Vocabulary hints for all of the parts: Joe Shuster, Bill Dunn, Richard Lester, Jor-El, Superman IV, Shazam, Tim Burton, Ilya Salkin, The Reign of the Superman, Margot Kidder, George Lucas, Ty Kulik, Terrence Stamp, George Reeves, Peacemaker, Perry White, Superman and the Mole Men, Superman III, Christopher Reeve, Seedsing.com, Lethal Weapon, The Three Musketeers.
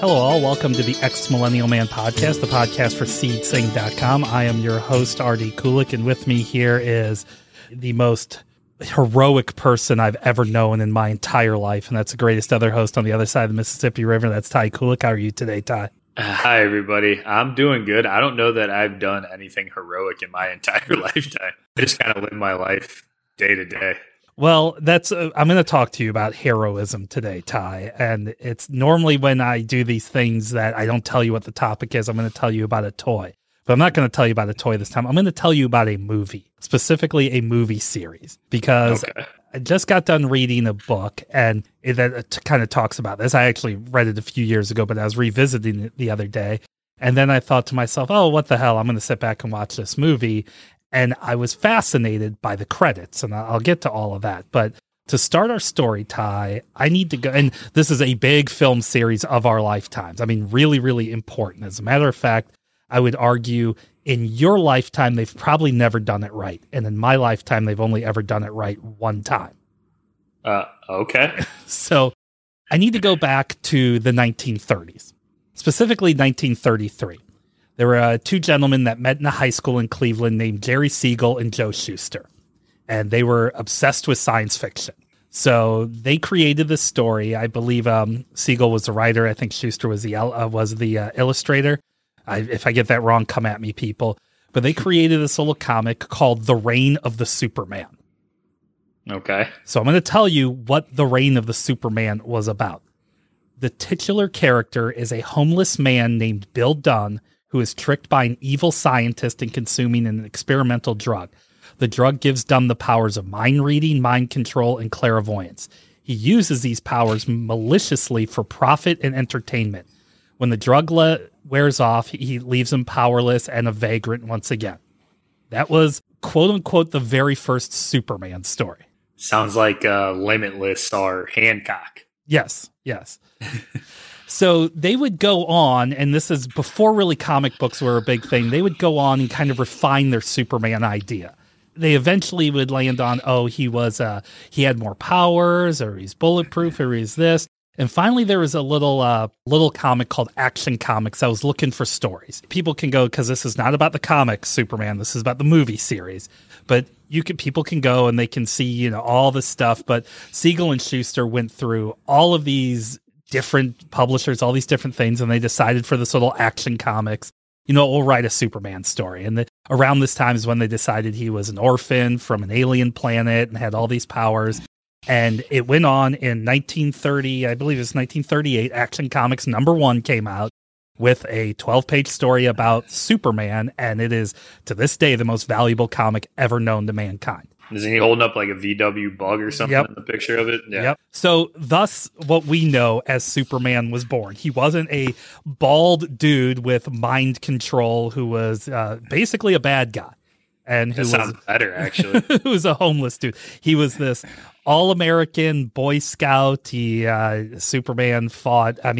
Hello all, welcome to the X Millennial Man Podcast, the podcast for Seedsing.com. I am your host, R.D. Kulik, and with me here is the most heroic person I've ever known in my entire life, and that's the greatest other host on the other side of the Mississippi River, that's Ty Kulik. How are you today, Ty? Hi, everybody. I'm doing good. I don't know that I've done anything heroic in my entire lifetime. I just kind of live my life day to day. Well, that's I'm going to talk to you about heroism today, Ty, and it's normally when I do these things that I don't tell you what the topic is. I'm going to tell you about a toy, but I'm not going to tell you about a toy this time. I'm going to tell you about a movie, specifically a movie series, because okay. I just got done reading a book and that kind of talks about this. I actually read it a few years ago, but I was revisiting it the other day, and then I thought to myself, oh, what the hell? I'm going to sit back and watch this movie. And I was fascinated by the credits, and I'll get to all of that. But to start our story, Ty, I need to go. And this is a big film series of our lifetimes. I mean, really, really important. As a matter of fact, I would argue in your lifetime, they've probably never done it right. And in my lifetime, they've only ever done it right one time. Okay. So I need to go back to the 1930s, specifically 1933. There were two gentlemen that met in a high school in Cleveland named Jerry Siegel and Joe Shuster, and they were obsessed with science fiction. So they created this story. I believe Siegel was the writer. I think Shuster was the illustrator. If I get that wrong, come at me, people. But they created this little comic called The Reign of the Superman. Okay. So I'm going to tell you what The Reign of the Superman was about. The titular character is a homeless man named Bill Dunn, who is tricked by an evil scientist in consuming an experimental drug. The drug gives Dunn the powers of mind reading, mind control, and clairvoyance. He uses these powers maliciously for profit and entertainment. When the drug wears off, he leaves him powerless and a vagrant once again. That was, quote-unquote, the very first Superman story. Sounds like Limitless or Hancock. Yes, yes. So they would go on, and this is before really comic books were a big thing, they would go on and kind of refine their Superman idea. They eventually would land on, oh, he had more powers, or he's bulletproof, or he's this. And finally, there was a little comic called Action Comics. I was looking for stories. People can go, because this is not about the comic Superman. This is about the movie series. But people can go, and they can see, all this stuff. But Siegel and Shuster went through all of these different publishers, all these different things, and they decided for this little Action Comics, we'll write a Superman story. And around this time is when they decided he was an orphan from an alien planet and had all these powers. And it went on in 1938, Action Comics #1 came out with a 12-page story about Superman, and it is, to this day, the most valuable comic ever known to mankind. Isn't he holding up like a VW bug or something in the picture of it? Yeah. Yep. So thus what we know as Superman was born. He wasn't a bald dude with mind control who was basically a bad guy. And who sounds better, actually. Who was a homeless dude. He was this all-American Boy Scout. Superman fought, through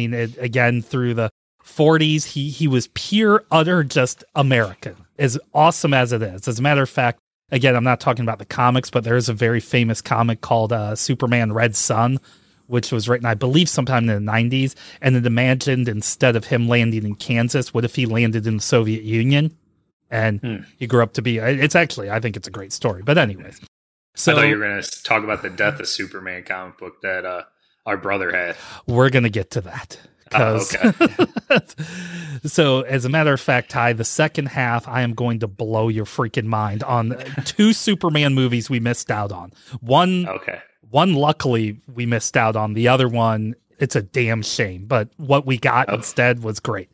the 40s. He was pure, utter, just American, as awesome as it is. As a matter of fact, again, I'm not talking about the comics, but there is a very famous comic called Superman Red Sun, which was written, I believe, sometime in the 90s. And it imagined instead of him landing in Kansas, what if he landed in the Soviet Union? And he grew up to be, I think it's a great story. But anyways. So, I thought you were going to talk about the death of Superman comic book that our brother had. We're going to get to that. Okay. So, as a matter of fact, Ty, the second half, I am going to blow your freaking mind on two Superman movies we missed out on. One, luckily, we missed out on. The other one, it's a damn shame. But what we got instead was great.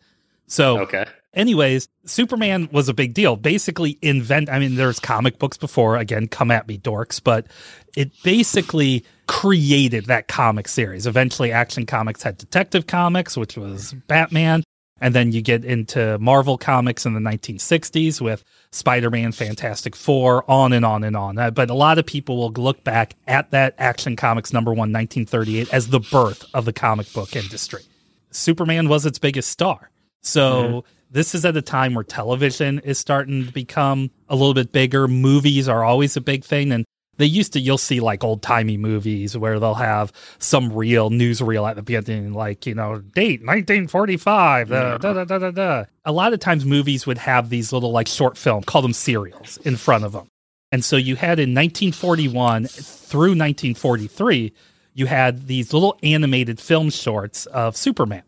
So, anyways, Superman was a big deal. Basically, there's comic books before. Again, come at me, dorks. But it basically created that comic series. Eventually, Action Comics had Detective Comics, which was Batman. And then you get into Marvel Comics in the 1960s with Spider-Man, Fantastic Four, on and on and on. But a lot of people will look back at that Action Comics #1, 1938, as the birth of the comic book industry. Superman was its biggest star. So this is at a time where television is starting to become a little bit bigger. Movies are always a big thing. And They used to, you'll see like old timey movies where they'll have some real newsreel at the beginning, like, you know, date 1945. A lot of times movies would have these little like short film, call them serials, in front of them. And so you had in 1941 through 1943, you had these little animated film shorts of Superman.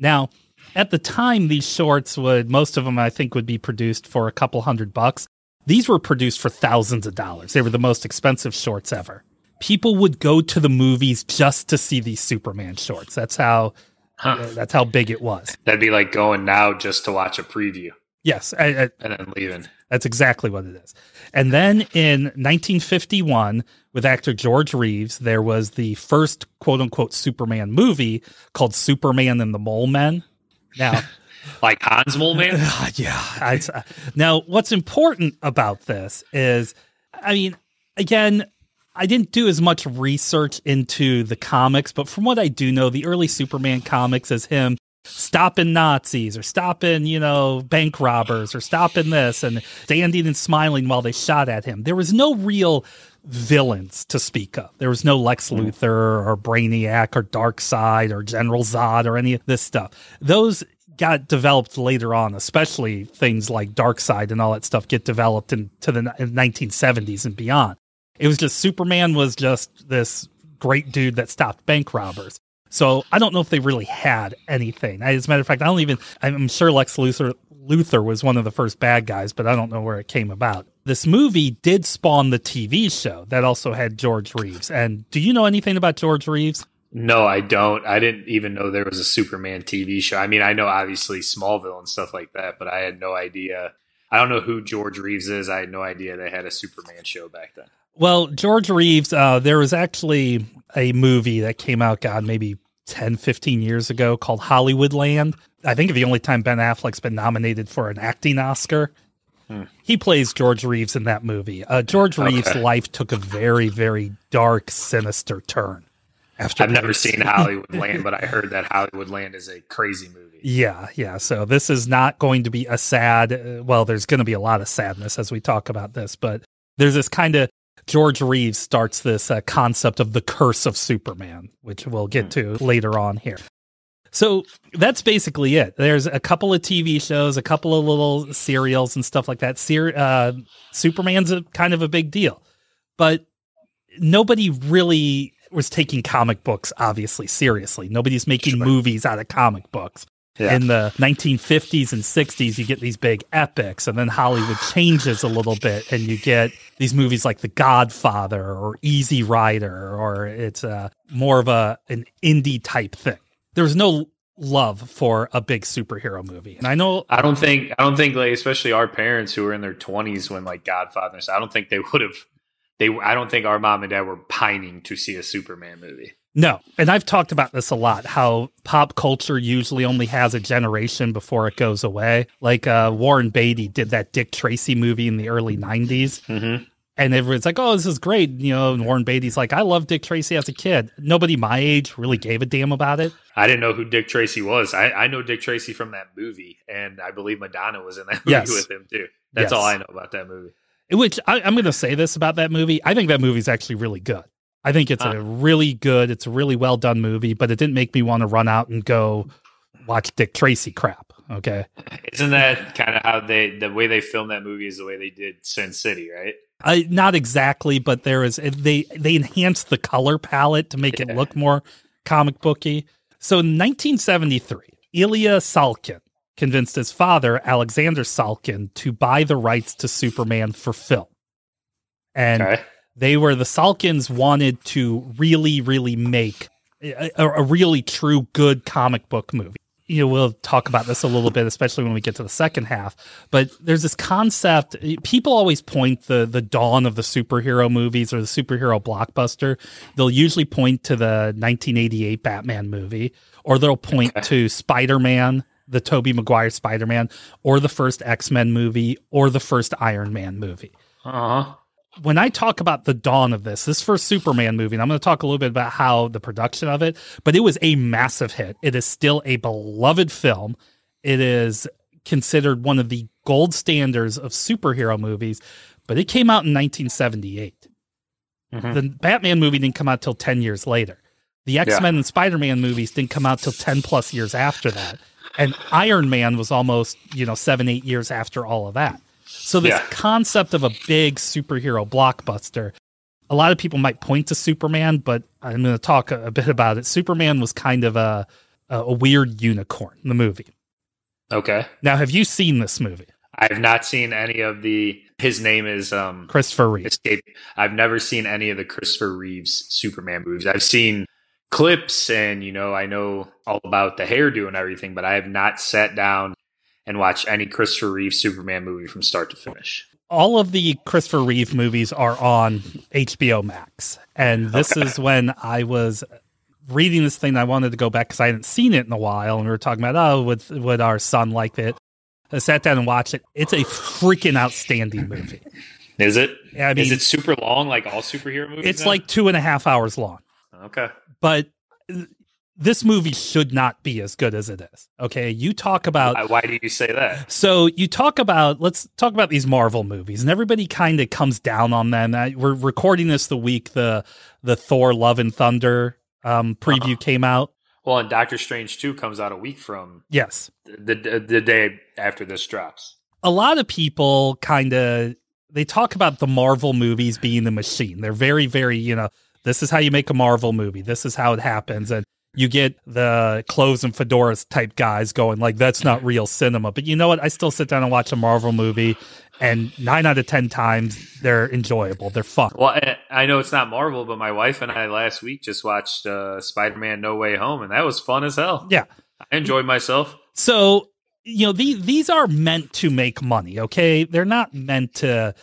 Now, at the time, these shorts would, most of them, I think, would be produced for a couple $100. These were produced for thousands of dollars. They were the most expensive shorts ever. People would go to the movies just to see these Superman shorts. That's how that's how big it was. That'd be like going now just to watch a preview. Yes. And then leaving. That's exactly what it is. And then in 1951, with actor George Reeves, there was the first quote-unquote Superman movie called Superman and the Mole Men. Now, like Hans Mole Man? Yeah. Now, what's important about this is, I mean, again, I didn't do as much research into the comics, but from what I do know, the early Superman comics is him stopping Nazis or stopping, you know, bank robbers or stopping this and standing and smiling while they shot at him. There was no real villains to speak of. There was no Lex Luthor or Brainiac or Darkseid or General Zod or any of this stuff. Those got developed later on, especially things like Darkseid and all that stuff get developed into the 1970s and beyond. It was just Superman was just this great dude that stopped bank robbers. So I don't know if they really had anything. As a matter of fact, I'm sure Lex Luthor was one of the first bad guys, but I don't know where it came about. This movie did spawn the TV show that also had George Reeves. And do you know anything about George Reeves? No, I don't. I didn't even know there was a Superman TV show. I mean, I know obviously Smallville and stuff like that, but I had no idea. I don't know who George Reeves is. I had no idea they had a Superman show back then. Well, George Reeves, there was actually a movie that came out, God, maybe 10, 15 years ago called Hollywoodland. I think the only time Ben Affleck's been nominated for an acting Oscar. He plays George Reeves in that movie. George Reeves' life took a very, very dark, sinister turn. I've never seen Hollywoodland, but I heard that Hollywoodland is a crazy movie. Yeah. So this is not going to be a sad, well, there's going to be a lot of sadness as we talk about this, but there's this kind of, George Reeves starts this concept of the curse of Superman, which we'll get to later on here. So that's basically it. There's a couple of TV shows, a couple of little serials and stuff like that. Superman's kind of a big deal, but nobody really was taking comic books, obviously, seriously. Nobody's making movies out of comic books. Yeah. In the 1950s and 60s, you get these big epics, and then Hollywood changes a little bit, and you get these movies like The Godfather or Easy Rider, or it's more of an indie type thing. There was no love for a big superhero movie, and I don't think like especially our parents who were in their 20s when like Godfather, I don't think they would have. I don't think our mom and dad were pining to see a Superman movie. No, and I've talked about this a lot, how pop culture usually only has a generation before it goes away. Like Warren Beatty did that Dick Tracy movie in the early 90s, and everyone's like, oh, this is great. You know, and Warren Beatty's like, I loved Dick Tracy as a kid. Nobody my age really gave a damn about it. I didn't know who Dick Tracy was. I know Dick Tracy from that movie, and I believe Madonna was in that movie with him, too. That's all I know about that movie. Which I'm going to say this about that movie. I think that movie's actually really good. I think it's a really well done movie, but it didn't make me want to run out and go watch Dick Tracy crap. Okay. Isn't that kind of how the way they filmed that movie is the way they did Sin City, right? Not exactly, but there is, they enhanced the color palette to make it look more comic booky. So in 1973, Ilya Salkin convinced his father, Alexander Salkin, to buy the rights to Superman for film. And they were, the Salkins wanted to really, really make a really true good comic book movie. You know, we'll talk about this a little bit, especially when we get to the second half. But there's this concept. People always point the dawn of the superhero movies or the superhero blockbuster. They'll usually point to the 1988 Batman movie, or they'll point to Spider-Man, the Tobey Maguire Spider-Man, or the first X-Men movie, or the first Iron Man movie. When I talk about the dawn of this first Superman movie, and I'm going to talk a little bit about how the production of it, but it was a massive hit. It is still a beloved film. It is considered one of the gold standards of superhero movies, but it came out in 1978. Mm-hmm. The Batman movie didn't come out till 10 years later. The X-Men and Spider-Man movies didn't come out till 10 plus years after that. And Iron Man was almost, 7-8 years after all of that. So this concept of a big superhero blockbuster, a lot of people might point to Superman, but I'm going to talk a bit about it. Superman was kind of a weird unicorn in the movie. Okay. Now, have you seen this movie? I have not seen any of the... His name is... Christopher Reeve. Escape. I've never seen any of the Christopher Reeves Superman movies. I've seen clips and, I know all about the hairdo and everything, but I have not sat down and watched any Christopher Reeve Superman movie from start to finish. All of the Christopher Reeve movies are on HBO Max. And this is when I was reading this thing. I wanted to go back because I hadn't seen it in a while. And we were talking about, would our son like it? I sat down and watched it. It's a freaking outstanding movie. Is it? I mean, is it super long, like all superhero movies? It's like 2.5 hours long. Okay. But this movie should not be as good as it is. Okay. You talk about... Why do you say that? So let's talk about these Marvel movies, and everybody kind of comes down on them. We're recording this the week the Thor Love and Thunder preview came out. Well, and Doctor Strange 2 comes out a week from the day after this drops. A lot of people they talk about the Marvel movies being the machine. They're very, very, this is how you make a Marvel movie. This is how it happens. And you get the clothes and fedoras type guys going like, that's not real cinema. But you know what? I still sit down and watch a Marvel movie, and 9 out of 10 times they're enjoyable. They're fun. Well, I know it's not Marvel, but my wife and I last week just watched Spider-Man No Way Home, and that was fun as hell. Yeah. I enjoyed myself. So, these are meant to make money, okay? They're not meant to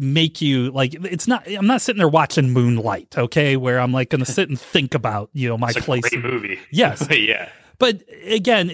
make you I'm not sitting there watching Moonlight, okay? Where I'm like going to sit and think about, my it's place. It's a great movie. Yes. Yeah. But again,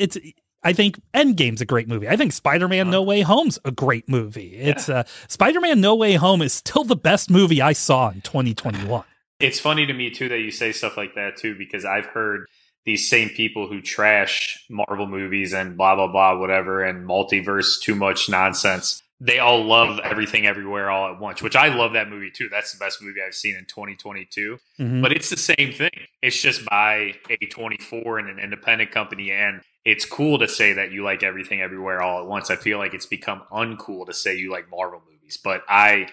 I think Endgame's a great movie. I think Spider-Man No Way Home's a great movie. It's Spider-Man No Way Home is still the best movie I saw in 2021. It's funny to me, too, that you say stuff like that, too, because I've heard these same people who trash Marvel movies and blah, blah, blah, whatever, and multiverse, too much nonsense. They all love Everything Everywhere All at Once, which I love that movie, too. That's the best movie I've seen in 2022. Mm-hmm. But it's the same thing. It's just by A24 and an independent company, and it's cool to say that you like Everything Everywhere All at Once. I feel like it's become uncool to say you like Marvel movies, but I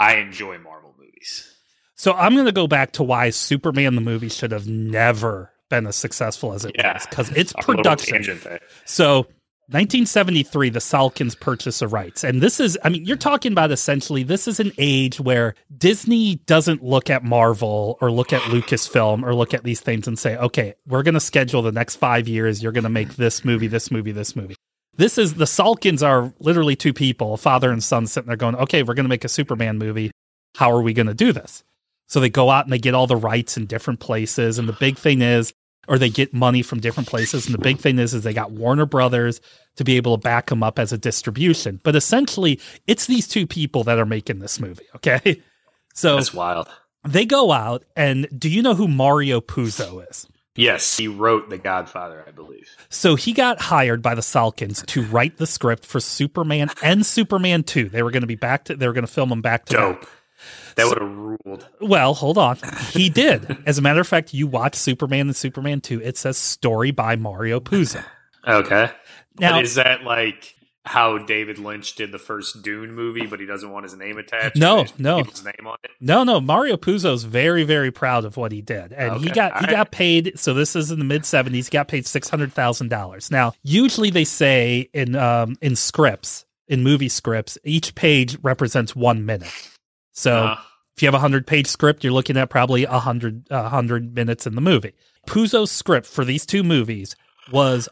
enjoy Marvel movies. So I'm going to go back to why Superman the movie should have never been as successful as it was, because it's production. So 1973, the Salkins purchase the rights. And this is, you're talking about essentially, this is an age where Disney doesn't look at Marvel or look at Lucasfilm or look at these things and say, okay, we're going to schedule the next 5 years. You're going to make this movie, this movie, this movie. This is, the Salkins are literally two people, father and son, sitting there going, okay, we're going to make a Superman movie. How are we going to do this? So they go out and they get all the rights in different places. And the big thing is, or they get money from different places. And the big thing is they got Warner Brothers to be able to back them up as a distribution. But essentially, it's these two people that are making this movie, okay? So that's wild. They go out, and do you know who Mario Puzo is? Yes, he wrote The Godfather, I believe. So he got hired by the Salkins to write the script for Superman and Superman II. They were going to be they were going to film them back to back. That would have ruled. Well, hold on. He did. As a matter of fact, you watch Superman and Superman 2. It says story by Mario Puzo. Okay. Now, but is that like how David Lynch did the first Dune movie, but he doesn't want his name attached? No. His name on it? No. Mario Puzo's very, very proud of what he did. And he got paid. So this is in the mid 70s. He got paid $600,000. Now, usually they say in scripts, in movie scripts, each page represents 1 minute. So if you have a 100-page script, you're looking at probably 100 minutes in the movie. Puzo's script for these two movies was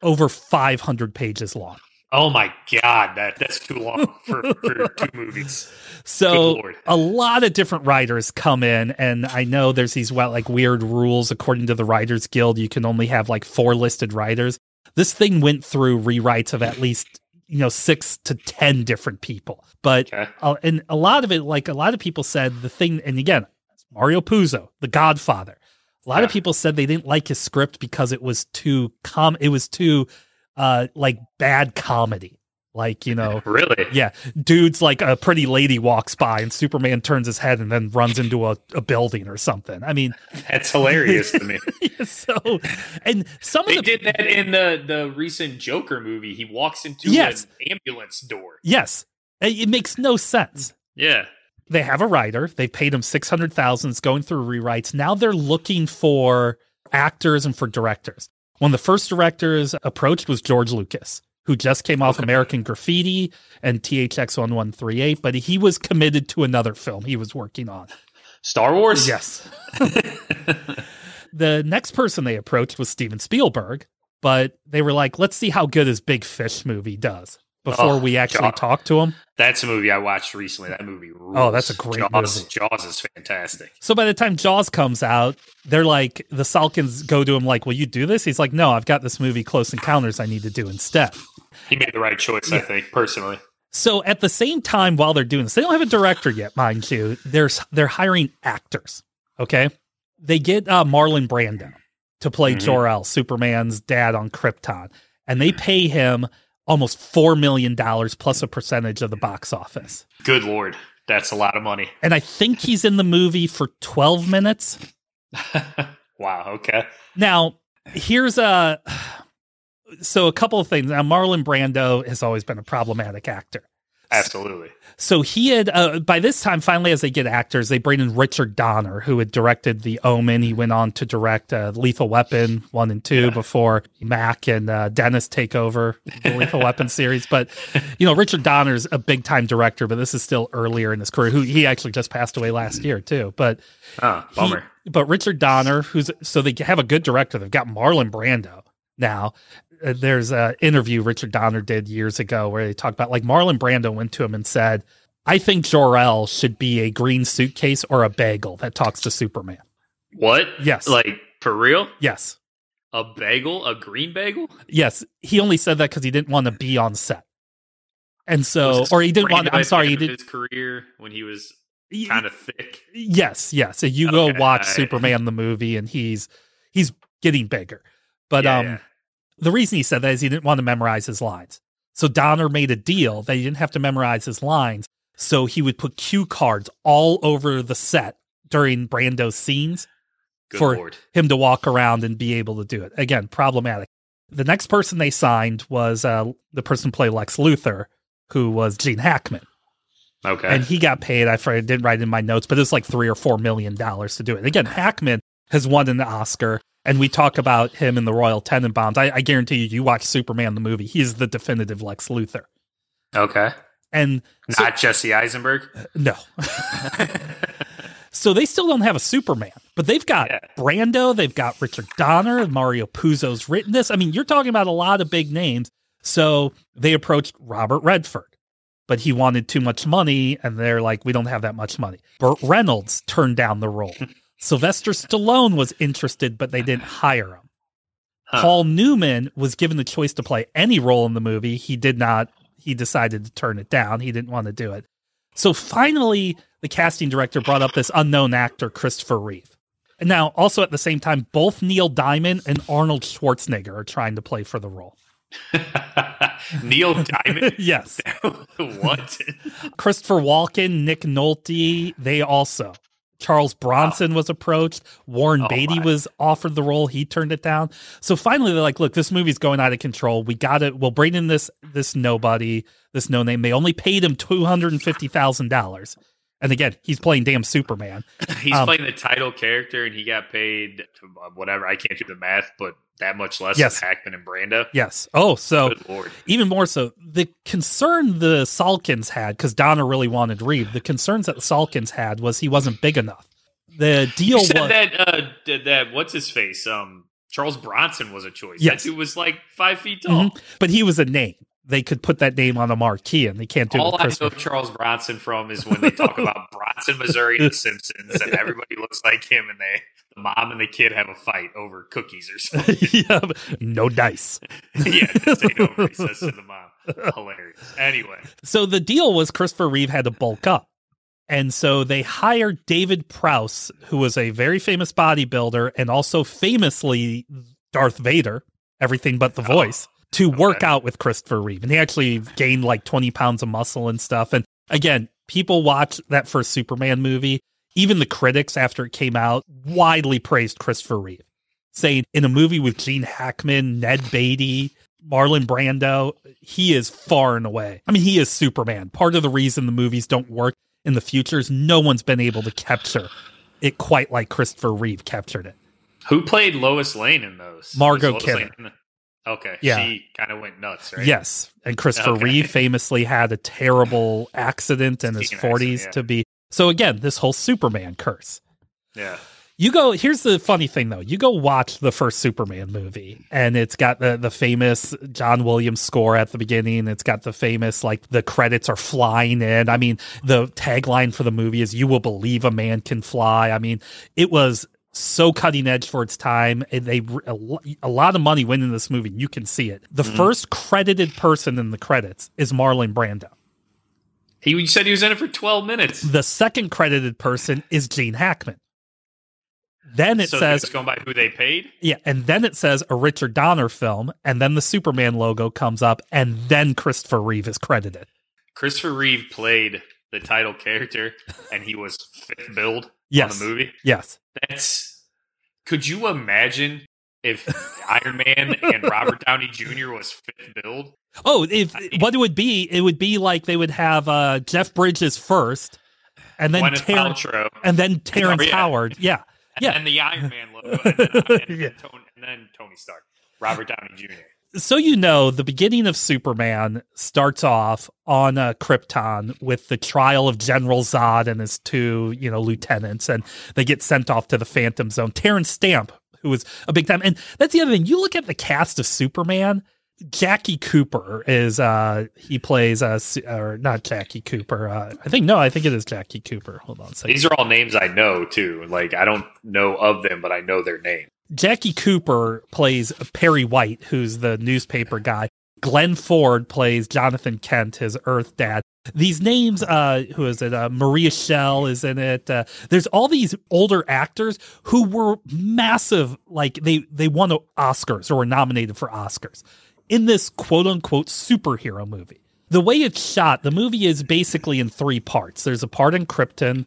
over 500 pages long. Oh my God, that's too long for two movies. So a lot of different writers come in, and I know there's these weird rules. According to the Writers Guild, you can only have 4 listed writers. This thing went through rewrites of at least 6 to 10 different people. But and a lot of it, a lot of people said the thing, and again, Mario Puzo, The Godfather. A lot of people said they didn't like his script because it was too bad comedy. Like, you know, really? Yeah. Dudes, like a pretty lady walks by and Superman turns his head and then runs into a building or something. I mean, that's hilarious to me. So, and some they of the, did that in the recent Joker movie. He walks into an ambulance door. Yes. It makes no sense. Yeah. They have a writer. They paid him $600,000. It's going through rewrites. Now they're looking for actors and for directors. One of the first directors approached was George Lucas, who just came off American Graffiti and THX 1138, but he was committed to another film he was working on. Star Wars? Yes. The next person they approached was Steven Spielberg, but they were like, let's see how good his Big Fish movie does before we actually talk to him. That's a movie I watched recently. That movie rules. Oh, that's a great movie. Jaws is fantastic. So by the time Jaws comes out, they're like, the Salkins go to him like, will you do this? He's like, no, I've got this movie, Close Encounters, I need to do instead. He made the right choice, I think, personally. So at the same time, while they're doing this, they don't have a director yet, mind you. They're hiring actors, okay? They get Marlon Brando to play Jor-El, Superman's dad on Krypton, and they pay him almost $4 million plus a percentage of the box office. Good Lord. That's a lot of money. And I think he's in the movie for 12 minutes. Wow. Okay. Now here's so a couple of things. Now Marlon Brando has always been a problematic actor. Absolutely. So he had, by this time, finally, as they get actors, they bring in Richard Donner, who had directed The Omen. He went on to direct Lethal Weapon 1 and 2 before Mac and Dennis take over the Lethal Weapon series. But, you know, Richard Donner's a big time director, but this is still earlier in his career. He actually just passed away last year, too. But bummer. But Richard Donner, so they have a good director. They've got Marlon Brando now. There's an interview Richard Donner did years ago where they talked about, like, Marlon Brando went to him and said, I think Jor-El should be a green suitcase or a bagel that talks to Superman. What? Yes. Like, for real? Yes. A bagel? A green bagel? Yes. He only said that because he didn't want to be on set. And so, or he didn't want to, I'm sorry, he didn't. His career when he was kind of thick. Yes, yes. So you go watch Superman the movie and he's getting bigger. But, the reason he said that is he didn't want to memorize his lines. So Donner made a deal that he didn't have to memorize his lines. So he would put cue cards all over the set during Brando's scenes him to walk around and be able to do it. Again, problematic. The next person they signed was the person who played Lex Luthor, who was Gene Hackman. Okay. And he got paid. I didn't write in my notes, but it was like $3 or $4 million to do it. Again, Hackman has won an Oscar. And we talk about him in the Royal Tenenbaums. I guarantee you, you watch Superman the movie. He's the definitive Lex Luthor. Okay. And not Jesse Eisenberg? No. So they still don't have a Superman, but they've got Brando, they've got Richard Donner, Mario Puzo's written this. I mean, you're talking about a lot of big names. So they approached Robert Redford, but he wanted too much money, and they're like, we don't have that much money. Burt Reynolds turned down the role. Sylvester Stallone was interested, but they didn't hire him. Paul Newman was given the choice to play any role in the movie. He did not. He decided to turn it down. He didn't want to do it. So finally, the casting director brought up this unknown actor, Christopher Reeve. And now, also at the same time, both Neil Diamond and Arnold Schwarzenegger are trying to play for the role. Neil Diamond? Yes. What? Christopher Walken, Nick Nolte, they also... Charles Bronson was approached. Warren Beatty was offered the role. He turned it down. So finally, they're like, look, this movie's going out of control. We got it. We'll bring in this nobody, this no name. They only paid him $250,000. And again, he's playing damn Superman. He's playing the title character, and he got paid whatever. I can't do the math, but that much less than Hackman and Brando. Yes. Oh, so even more so. The concern the Salkins had, because Donner really wanted Reeve, the concerns that the Salkins had was he wasn't big enough. The deal was... that what's-his-face? Charles Bronson was a choice. Yes. That dude was like 5 feet tall. Mm-hmm. But he was a name. They could put that name on a marquee, and they can't do it. All I know Charles Bronson from is when they talk about Bronson, Missouri, and The Simpsons, and everybody looks like him, and the mom and the kid have a fight over cookies or something. Yeah, no dice. Yeah, just take over, he says to the mom. Hilarious. Anyway. So the deal was Christopher Reeve had to bulk up, and so they hired David Prowse, who was a very famous bodybuilder, and also famously Darth Vader, everything but the voice. to work out with Christopher Reeve. And he actually gained like 20 pounds of muscle and stuff. And again, people watch that first Superman movie. Even the critics, after it came out, widely praised Christopher Reeve, saying in a movie with Gene Hackman, Ned Beatty, Marlon Brando, he is far and away. I mean, he is Superman. Part of the reason the movies don't work in the future is no one's been able to capture it quite like Christopher Reeve captured it. Who played Lois Lane in those? Margot Kidder. Okay. Yeah. She kind of went nuts, right? Yes. And Christopher Reeve famously had a terrible accident in his 40s to be. So again, this whole Superman curse. Yeah. You go, here's the funny thing though. You go watch the first Superman movie and it's got the famous John Williams score at the beginning. It's got the famous, like, the credits are flying in. I mean, the tagline for the movie is "You will believe a man can fly." I mean, it was so cutting edge for its time. And a lot of money went in this movie. You can see it. The first credited person in the credits is Marlon Brando. He said he was in it for 12 minutes. The second credited person is Gene Hackman. Then it says, it's going by who they paid? Yeah, and then it says a Richard Donner film, and then the Superman logo comes up, and then Christopher Reeve is credited. Christopher Reeve played the title character, and he was fifth billed on the movie? Yes. Could you imagine if Iron Man and Robert Downey Jr. was fifth billed? Oh, what it would be, like they would have Jeff Bridges first, and then Terrence Howard. Yeah. And then the Iron Man logo, and then Tony Stark, Robert Downey Jr. So you know, the beginning of Superman starts off on Krypton with the trial of General Zod and his two, lieutenants, and they get sent off to the Phantom Zone. Terrence Stamp, who was a big time, and that's the other thing. You look at the cast of Superman. Jackie Cooper is he plays or not Jackie Cooper. I think it is Jackie Cooper. Hold on a second. These are all names I know too. Like, I don't know of them, but I know their name. Jackie Cooper plays Perry White, who's the newspaper guy. Glenn Ford plays Jonathan Kent, his Earth dad. These names, who is it? Maria Schell is in it. There's all these older actors who were massive. Like, they won Oscars or were nominated for Oscars in this quote-unquote superhero movie. The way it's shot, the movie is basically in three parts. There's a part in Krypton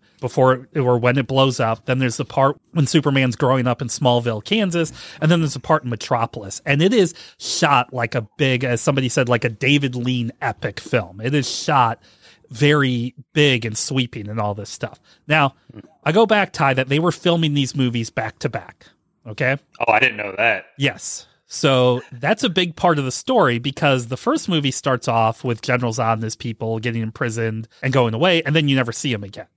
when it blows up. Then there's the part when Superman's growing up in Smallville, Kansas. And then there's a part in Metropolis. And it is shot like a big, as somebody said, like a David Lean epic film. It is shot very big and sweeping and all this stuff. Now, I go back, Ty, that they were filming these movies back to back. Okay? Oh, I didn't know that. Yes. So that's a big part of the story, because the first movie starts off with General Zod and his people getting imprisoned and going away, and then you never see him again.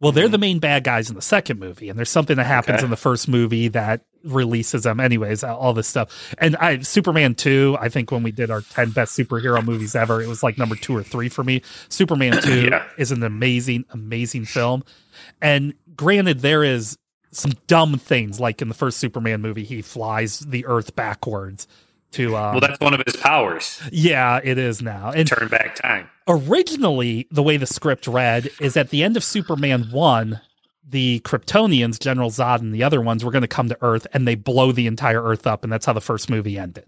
Well, they're the main bad guys in the second movie, and there's something that happens in the first movie that releases them. Anyways, all this stuff. And Superman II, I think when we did our 10 best superhero movies ever, it was like number 2 or 3 for me. Superman II is an amazing, amazing film. And granted, there is some dumb things, like in the first Superman movie, he flies the Earth backwards to well, that's one of his powers. Yeah, it is now. And turn back time. Originally, the way the script read is at the end of Superman 1, the Kryptonians, General Zod and the other ones, were going to come to Earth, and they blow the entire Earth up, and that's how the first movie ended.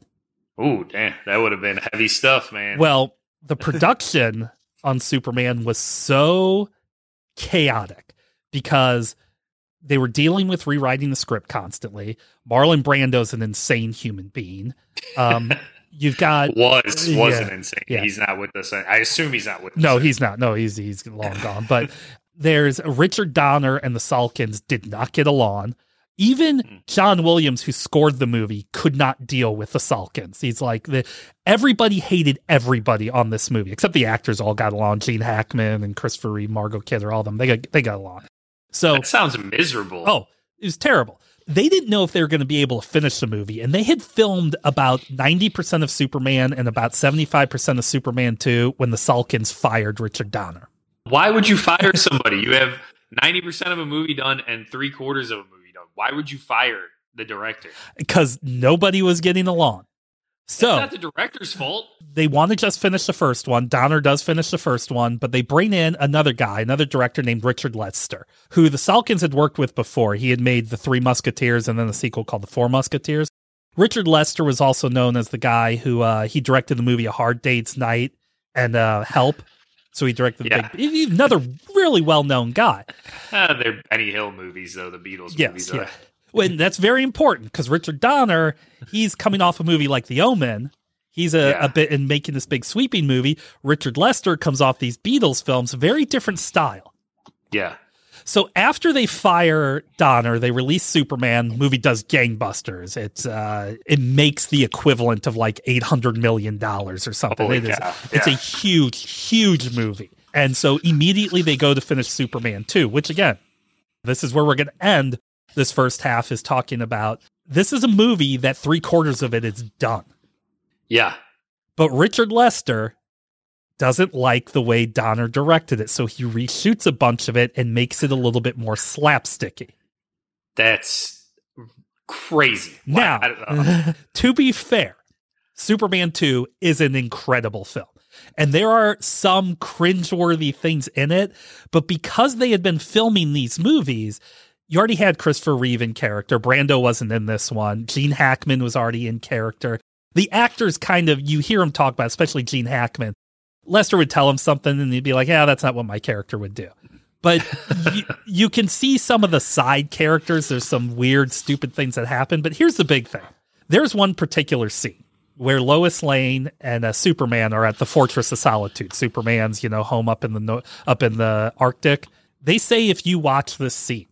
Ooh, damn. That would have been heavy stuff, man. Well, the production on Superman was so chaotic because they were dealing with rewriting the script constantly. Marlon Brando's an insane human being. You've got wasn't insane. Yeah. He's not with us. I assume he's not with us. No, he's not. No, he's long gone. But there's Richard Donner and the Salkins did not get along. Even John Williams, who scored the movie, could not deal with the Salkins. He's like, everybody hated everybody on this movie, except the actors all got along. Gene Hackman and Christopher Reeve, Margot Kidder, all of them. They got along. So that sounds miserable. Oh, it was terrible. They didn't know if they were going to be able to finish the movie, and they had filmed about 90% of Superman and about 75% of Superman 2 when the Salkins fired Richard Donner. Why would you fire somebody? You have 90% of a movie done and 3/4 of a movie done. Why would you fire the director? Because nobody was getting along. So it's not the director's fault. They want to just finish the first one. Donner does finish the first one, but they bring in another guy, another director named Richard Lester, who the Salkins had worked with before. He had made The Three Musketeers and then a sequel called The Four Musketeers. Richard Lester was also known as the guy who he directed the movie A Hard Day's Night and Help. So he directed the big, another really well-known guy. They're Benny Hill movies, though, the Beatles movies. Yeah. Well, and that's very important because Richard Donner, he's coming off a movie like The Omen. He's a bit in making this big sweeping movie. Richard Lester comes off these Beatles films, very different style. Yeah. So after they fire Donner, they release Superman. The movie does gangbusters. It makes the equivalent of like $800 million or something. It's a huge, huge movie. And so immediately they go to finish Superman II, which again, this is where we're going to end this first half is talking about. This is a movie that 3/4 of it is done. Yeah. But Richard Lester doesn't like the way Donner directed it, so he reshoots a bunch of it and makes it a little bit more slapsticky. That's crazy. Now, to be fair, Superman 2 is an incredible film, and there are some cringeworthy things in it, but because they had been filming these movies, you already had Christopher Reeve in character. Brando wasn't in this one. Gene Hackman was already in character. The actors kind of, you hear him talk about, especially Gene Hackman, Lester would tell him something and he'd be like, yeah, that's not what my character would do. But you can see some of the side characters. There's some weird, stupid things that happen. But here's the big thing. There's one particular scene where Lois Lane and Superman are at the Fortress of Solitude. Superman's, home up in the Arctic. They say if you watch this scene,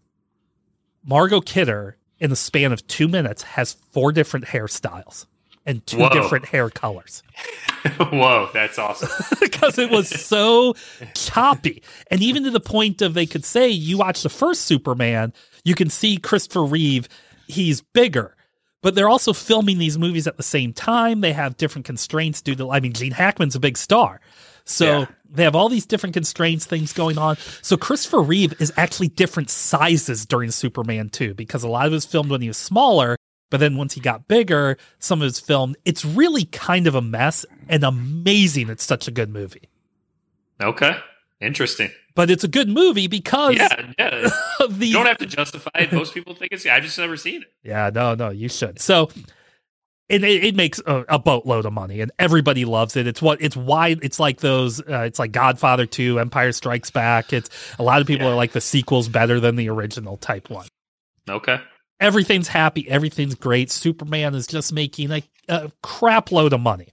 Margot Kidder, in the span of 2 minutes, has 4 different hairstyles. And 2 different hair colors. Whoa, that's awesome. Because it was so choppy. And even to the point of they could say, you watch the first Superman, you can see Christopher Reeve, he's bigger. But they're also filming these movies at the same time. They have different constraints due to, Gene Hackman's a big star. So they have all these different constraints, things going on. So Christopher Reeve is actually different sizes during Superman 2 because a lot of it was filmed when he was smaller. But then once he got bigger, some of his film, it's really kind of a mess and amazing. It's such a good movie. Okay. Interesting. But it's a good movie because... Yeah. You don't have to justify it. Most people think it's... I've just never seen it. Yeah, no, you should. So it makes a boatload of money and everybody loves it. It's like Godfather 2, Empire Strikes Back. It's a lot of people are like the sequel's better than the original type one. Okay. Everything's happy. Everything's great. Superman is just making a crap load of money.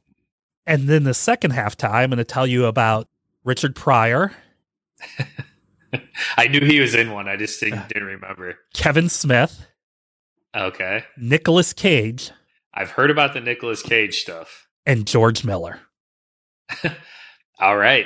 And then the second half time, I'm going to tell you about Richard Pryor. I knew he was in one. I just didn't remember. Kevin Smith. Okay. Nicolas Cage. I've heard about the Nicolas Cage stuff. And George Miller. All right.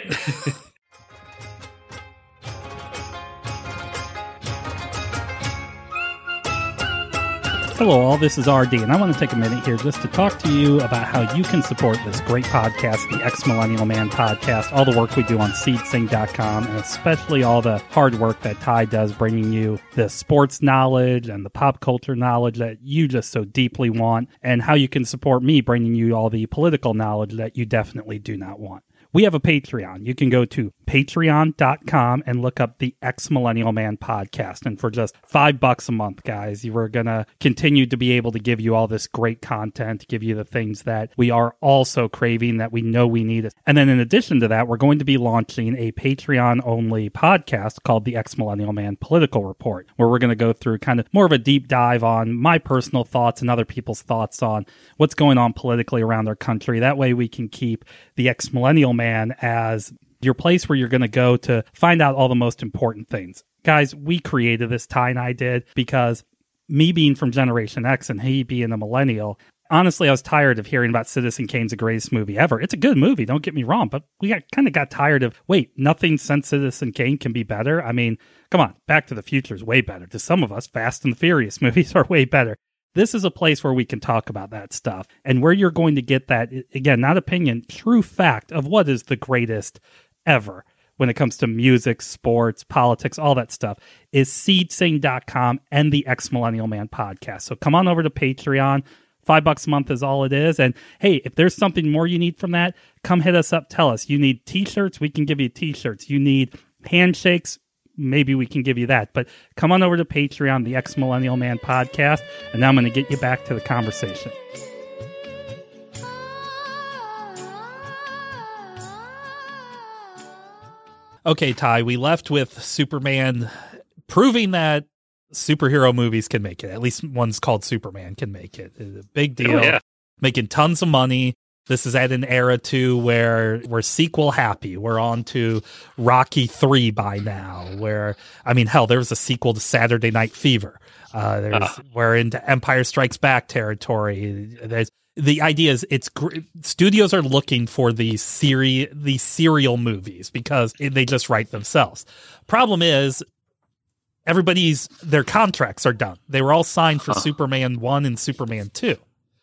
Hello all, this is RD, and I want to take a minute here just to talk to you about how you can support this great podcast, the X Millennial Man Podcast, all the work we do on Seedsing.com, and especially all the hard work that Ty does bringing you the sports knowledge and the pop culture knowledge that you just so deeply want, and how you can support me bringing you all the political knowledge that you definitely do not want. We have a Patreon. You can go to patreon.com and look up the X Millennial Man Podcast. And for just $5 a month, guys, we're going to continue to be able to give you all this great content, give you the things that we are also craving that we know we need. And then in addition to that, we're going to be launching a Patreon-only podcast called the X Millennial Man Political Report, where we're going to go through kind of more of a deep dive on my personal thoughts and other people's thoughts on what's going on politically around our country. That way we can keep the X Millennial Man as your place where you're going to go to find out all the most important things. Guys, we created this, Ty and I did, because me being from Generation X and he being a millennial, honestly, I was tired of hearing about Citizen Kane's the greatest movie ever. It's a good movie, don't get me wrong, but we got tired of, wait, nothing since Citizen Kane can be better? I mean, come on, Back to the Future is way better. To some of us, Fast and the Furious movies are way better. This is a place where we can talk about that stuff and where you're going to get that, again, not opinion, true fact of what is the greatest ever when it comes to music, sports, politics, all that stuff is seedsing.com and the X Millennial Man Podcast. So come on over to Patreon. $5 a month is all it is. And hey, if there's something more you need from that, come hit us up. Tell us you need t-shirts. We can give you t-shirts. You need handshakes. maybe we can give you that. But come on over to Patreon, the X Millennial Man Podcast, and now I'm going to get you back to the conversation. Okay, Ty, we left with Superman proving that superhero movies can make it. At least ones called Superman can make it. It's a big deal. Oh, yeah. Making tons of money. This is at an era, too, where we're sequel happy. We're on to Rocky 3 by now, where, I mean, hell, there was a sequel to Saturday Night Fever. We're into Empire Strikes Back territory. The idea is studios are looking for these serial movies because they just write themselves. Problem is, their contracts are done. They were all signed for Superman 1 and Superman 2.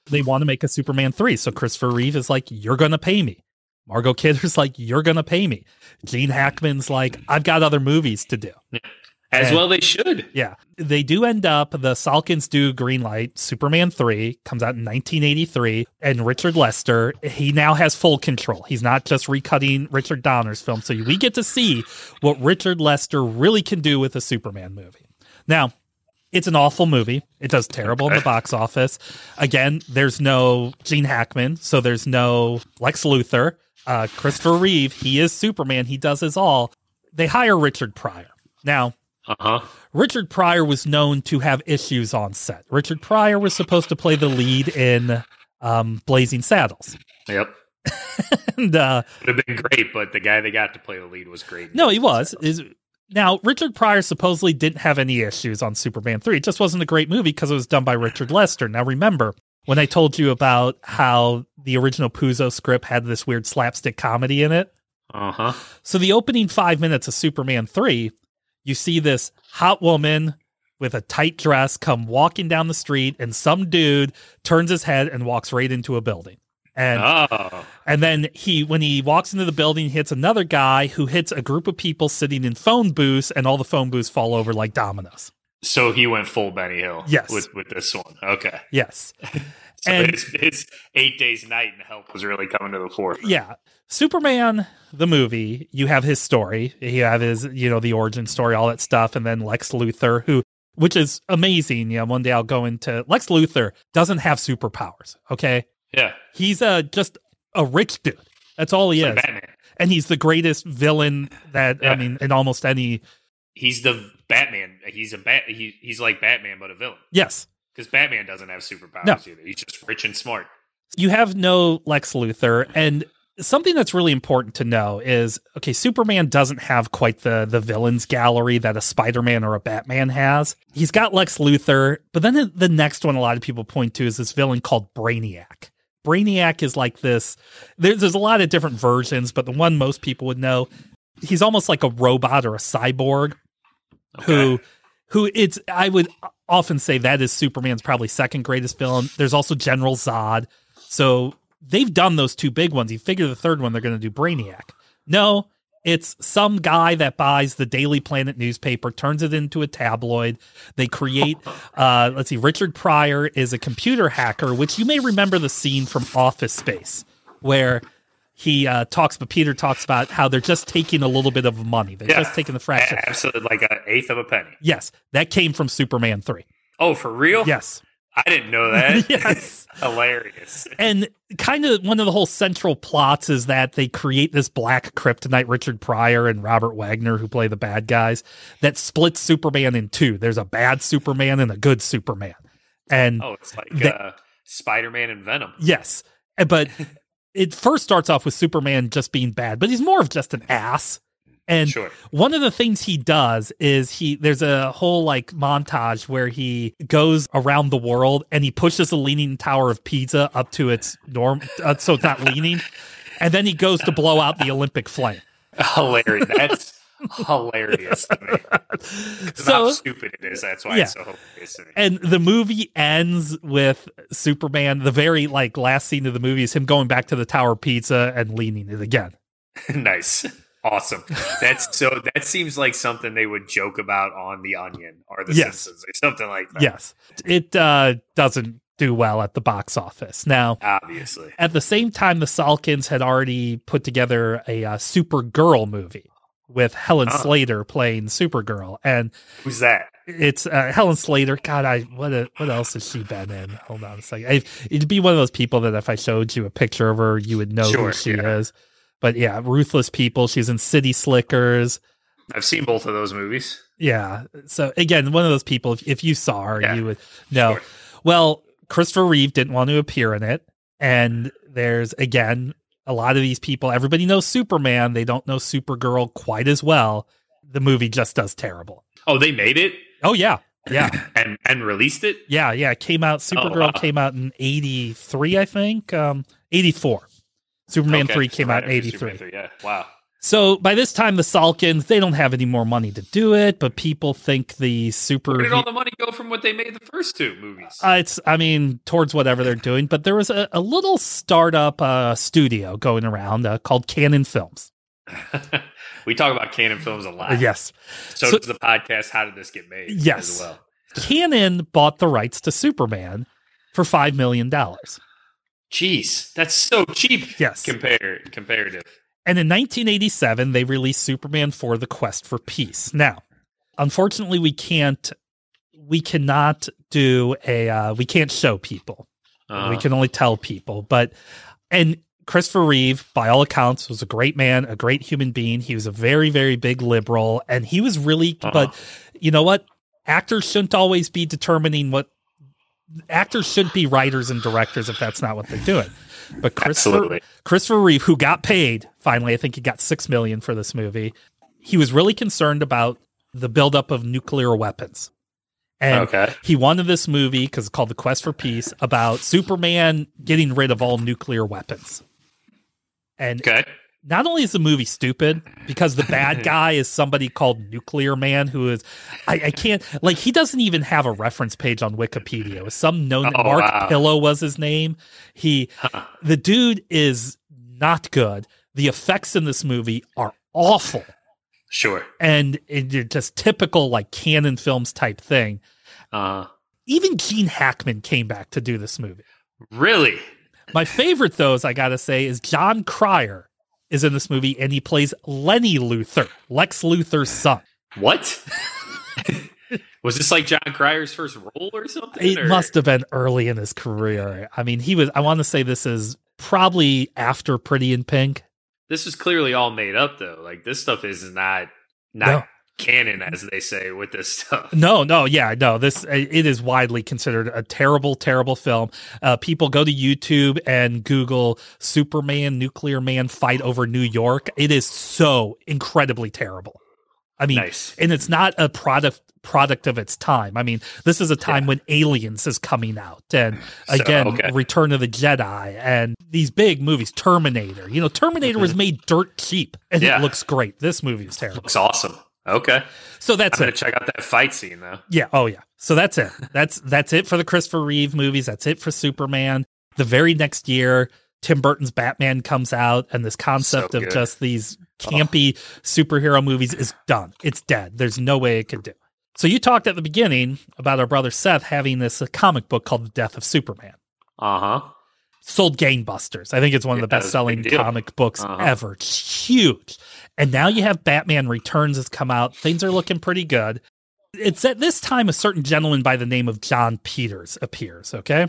They want to make a Superman 3. So Christopher Reeve is like, you're going to pay me. Margot Kidder's like, you're going to pay me. Gene Hackman's like, I've got other movies to do. Well, they should. Yeah. They do end up, the Salkins do greenlight Superman 3, comes out in 1983, and Richard Lester, he now has full control. He's not just recutting Richard Donner's film, so we get to see what Richard Lester really can do with a Superman movie. Now, it's an awful movie. It does terrible in the box office. Again, there's no Gene Hackman, so there's no Lex Luthor. Christopher Reeve, he is Superman. He does his all. They hire Richard Pryor. Now, Richard Pryor was known to have issues on set. Richard Pryor was supposed to play the lead in Blazing Saddles. Yep. And would have been great, but the guy they got to play the lead was great. No, he was. Now, Richard Pryor supposedly didn't have any issues on Superman 3. It just wasn't a great movie because it was done by Richard Lester. Now, remember when I told you about how the original Puzo script had this weird slapstick comedy in it? So the opening 5 minutes of Superman 3... you see this hot woman with a tight dress come walking down the street, and some dude turns his head and walks right into a building. And then when he walks into the building, he hits another guy who hits a group of people sitting in phone booths, and all the phone booths fall over like dominoes. So he went full Benny Hill with this one. Okay. Yes. So and it's 8 days night, and Help was really coming to the fore. Yeah. Superman, the movie, you have his story. You have his, the origin story, all that stuff. And then Lex Luthor, which is amazing. Yeah. One day I'll go into Lex Luthor doesn't have superpowers. Okay. Yeah. He's just a rich dude. That's all he is. Like Batman. And he's the greatest villain that, in almost any. He's the Batman. He's like Batman, but a villain. Yes. Because Batman doesn't have superpowers either. He's just rich and smart. You have no Lex Luthor. And something that's really important to know is, okay, Superman doesn't have quite the villains gallery that a Spider-Man or a Batman has. He's got Lex Luthor. But then the next one a lot of people point to is this villain called Brainiac. Brainiac is like this. There's a lot of different versions, but the one most people would know, he's almost like a robot or a cyborg who it's, I would often say that is Superman's probably second greatest villain. There's also General Zod. So they've done those two big ones. You figure the third one, they're going to do Brainiac. No, it's some guy that buys the Daily Planet newspaper, turns it into a tabloid. They create, Richard Pryor is a computer hacker, which you may remember the scene from Office Space where he Peter talks about how they're just taking a little bit of money. They're just taking the fraction. Absolutely, like an eighth of a penny. Yes, that came from Superman 3. Oh, for real? Yes. I didn't know that. Yes. Hilarious. And kind of one of the whole central plots is that they create this black kryptonite, Richard Pryor and Robert Wagner, who play the bad guys, that splits Superman in two. There's a bad Superman and a good Superman. And it's like Spider-Man and Venom. Yes, but... it first starts off with Superman just being bad, but he's more of just an ass. And one of the things he does is there's a whole montage where he goes around the world and he pushes the leaning tower of Pisa up to its norm. So it's not leaning. And then he goes to blow out the Olympic flame. Hilarious. That's hilarious to me. So how stupid it is. That's why it's so hilarious to me. And the movie ends with Superman. The very last scene of the movie is him going back to the Tower of Pizza and leaning it again. Nice. Awesome. That's that seems like something they would joke about on The Onion or The Simpsons or something like that. Yes. It doesn't do well at the box office. Now, obviously, at the same time, the Salkins had already put together a Supergirl movie. with Helen Slater playing Supergirl. And who's that? It's Helen Slater. God, what else has she been in? Hold on a second. It'd be one of those people that if I showed you a picture of her, you would know who she is. But yeah, Ruthless People. She's in City Slickers. I've seen both of those movies. Yeah. So again, one of those people, if you saw her, you would know. Sure. Well, Christopher Reeve didn't want to appear in it. And there's, again, a lot of these people, everybody knows Superman. They don't know Supergirl quite as well. The movie just does terrible. Oh, they made it? Oh, yeah. Yeah. and released it? Yeah, yeah. It came out, came out in 83, I think. 84. Superman 3 came out in 83. Yeah. Wow. So by this time, the Salkins, they don't have any more money to do it, but people think the super... Where did all the money go from what they made the first two movies? Towards whatever they're doing, but there was a little startup studio going around called Canon Films. We talk about Canon Films a lot. Yes. So does the podcast, How Did This Get Made? Yes. As well. Canon bought the rights to Superman for $5 million. Jeez, that's so cheap. Yes. Comparative. And in 1987, they released Superman IV: The Quest for Peace. Now, unfortunately, we can't show people. We can only tell people. And Christopher Reeve, by all accounts, was a great man, a great human being. He was a very, very big liberal, and he was really, but you know what? Actors shouldn't always be determining actors should be writers and directors if that's not what they're doing. But Christopher Reeve, who got paid finally, I think he got $6 million for this movie. He was really concerned about the buildup of nuclear weapons. And he wanted this movie, because it's called The Quest for Peace, about Superman getting rid of all nuclear weapons. And not only is the movie stupid, because the bad guy is somebody called Nuclear Man, who is, I can't, like, he doesn't even have a reference page on Wikipedia. It was some known Mark Pillow was his name. The dude is not good. The effects in this movie are awful. Sure. And it's just typical, like, Canon Films type thing. Even Gene Hackman came back to do this movie. Really? My favorite, though, is, I gotta say, is John Cryer is in this movie, and he plays Lenny Luthor, Lex Luthor's son. What? Was this like John Cryer's first role or something? It must have been early in his career. I mean, I want to say this is probably after Pretty in Pink. This is clearly all made up, though. Like, this stuff is not canon, as they say, with this stuff. It is widely considered a terrible, terrible film. People go to YouTube and Google Superman, Nuclear Man fight over New York. It is so incredibly terrible. I mean, and it's not a product of its time. I mean, this is a time when Aliens is coming out, and Return of the Jedi, and these big movies, Terminator. You know, Terminator was made dirt cheap, and it looks great. This movie is terrible. Looks awesome. Okay. So that's it. I'm going to check out that fight scene, though. Yeah. Oh, yeah. So that's it. That's it for the Christopher Reeve movies. That's it for Superman. The very next year, Tim Burton's Batman comes out, and this concept of just these campy superhero movies is done. It's dead. There's no way it could do. So you talked at the beginning about our brother Seth having this comic book called The Death of Superman. Sold gangbusters. I think it's one of the best-selling comic books ever. It's huge. And now you have Batman Returns has come out. Things are looking pretty good. It's at this time a certain gentleman by the name of John Peters appears, Okay.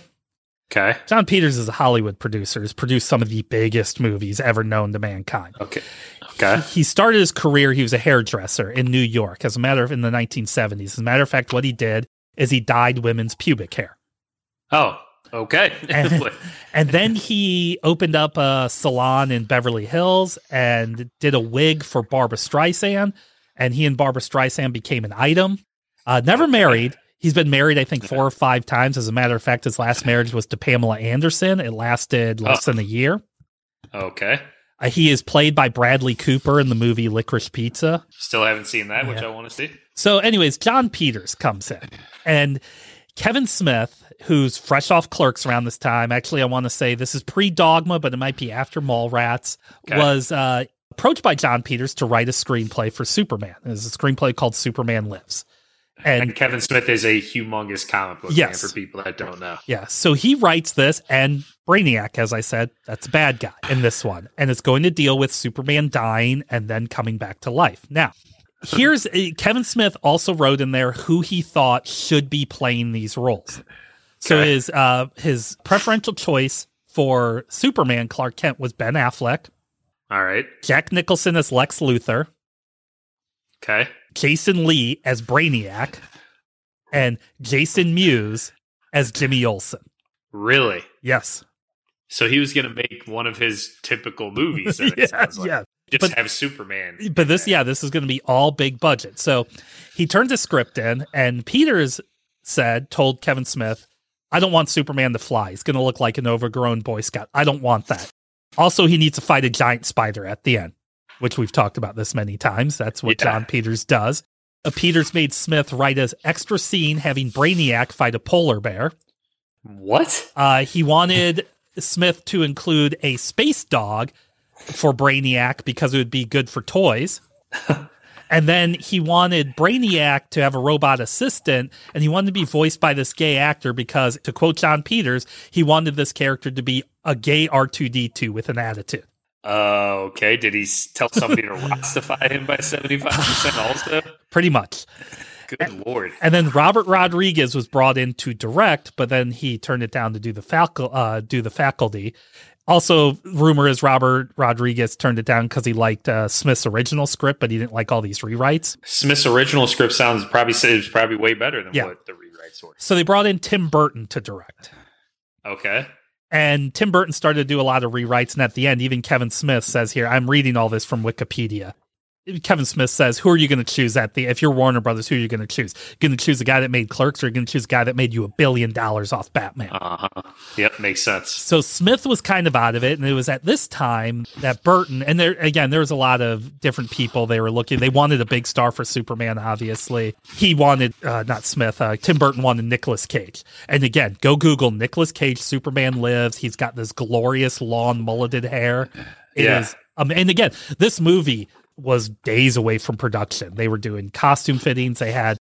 John Peters is a Hollywood producer. He's produced some of the biggest movies ever known to mankind. Okay. He started his career, he was a hairdresser in New York, in the 1970s. As a matter of fact, what he did is he dyed women's pubic hair. Oh, okay. and then he opened up a salon in Beverly Hills and did a wig for Barbra Streisand. And he and Barbra Streisand became an item. Never married. He's been married, I think, 4 or 5 times. As a matter of fact, his last marriage was to Pamela Anderson. It lasted less than a year. Okay. He is played by Bradley Cooper in the movie Licorice Pizza. Still haven't seen that, which I want to see. So anyways, John Peters comes in. And Kevin Smith, who's fresh off Clerks around this time, actually I want to say this is pre-Dogma, but it might be after Mallrats, was approached by John Peters to write a screenplay for Superman. It was a screenplay called Superman Lives. And Kevin Smith is a humongous comic book man, for people that don't know. Yeah, so he writes this, and Brainiac, as I said, that's a bad guy in this one. And it's going to deal with Superman dying and then coming back to life. Now, here's Kevin Smith also wrote in there who he thought should be playing these roles. So his preferential choice for Superman Clark Kent was Ben Affleck. All right. Jack Nicholson as Lex Luthor. Okay. Jason Lee as Brainiac, and Jason Mewes as Jimmy Olsen. Really? Yes. So he was going to make one of his typical movies. Have Superman. But this is going to be all big budget. So he turns a script in, and Peters told Kevin Smith, I don't want Superman to fly. He's going to look like an overgrown Boy Scout. I don't want that. Also, he needs to fight a giant spider at the end, which we've talked about this many times. That's what John Peters does. Peters made Smith write an extra scene having Brainiac fight a polar bear. What? He wanted Smith to include a space dog for Brainiac because it would be good for toys. And then he wanted Brainiac to have a robot assistant, and he wanted to be voiced by this gay actor because, to quote John Peters, he wanted this character to be a gay R2-D2 with an attitude. Okay. Did he tell somebody to Rastify him by 75% also? Pretty much. Good lord. And then Robert Rodriguez was brought in to direct, but then he turned it down to do the faculty. Also, rumor is Robert Rodriguez turned it down because he liked Smith's original script, but he didn't like all these rewrites. Smith's original script is probably way better than what the rewrites were. So they brought in Tim Burton to direct. Okay. And Tim Burton started to do a lot of rewrites, and at the end, even Kevin Smith says here, I'm reading all this from Wikipedia. Kevin Smith says, who are you going to choose if you're Warner Brothers, who are you going to choose? You're going to choose the guy that made Clerks, or you're going to choose the guy that made you $1 billion off Batman? Uh-huh. Yep, makes sense. So Smith was kind of out of it, and it was at this time that Burton, and there was a lot of different people they were looking. They wanted a big star for Superman, obviously. He wanted, Tim Burton wanted Nicolas Cage. And again, go Google Nicolas Cage, Superman Lives. He's got this glorious, long, mulleted hair. It is, and again, this movie was days away from production. They were doing costume fittings. They had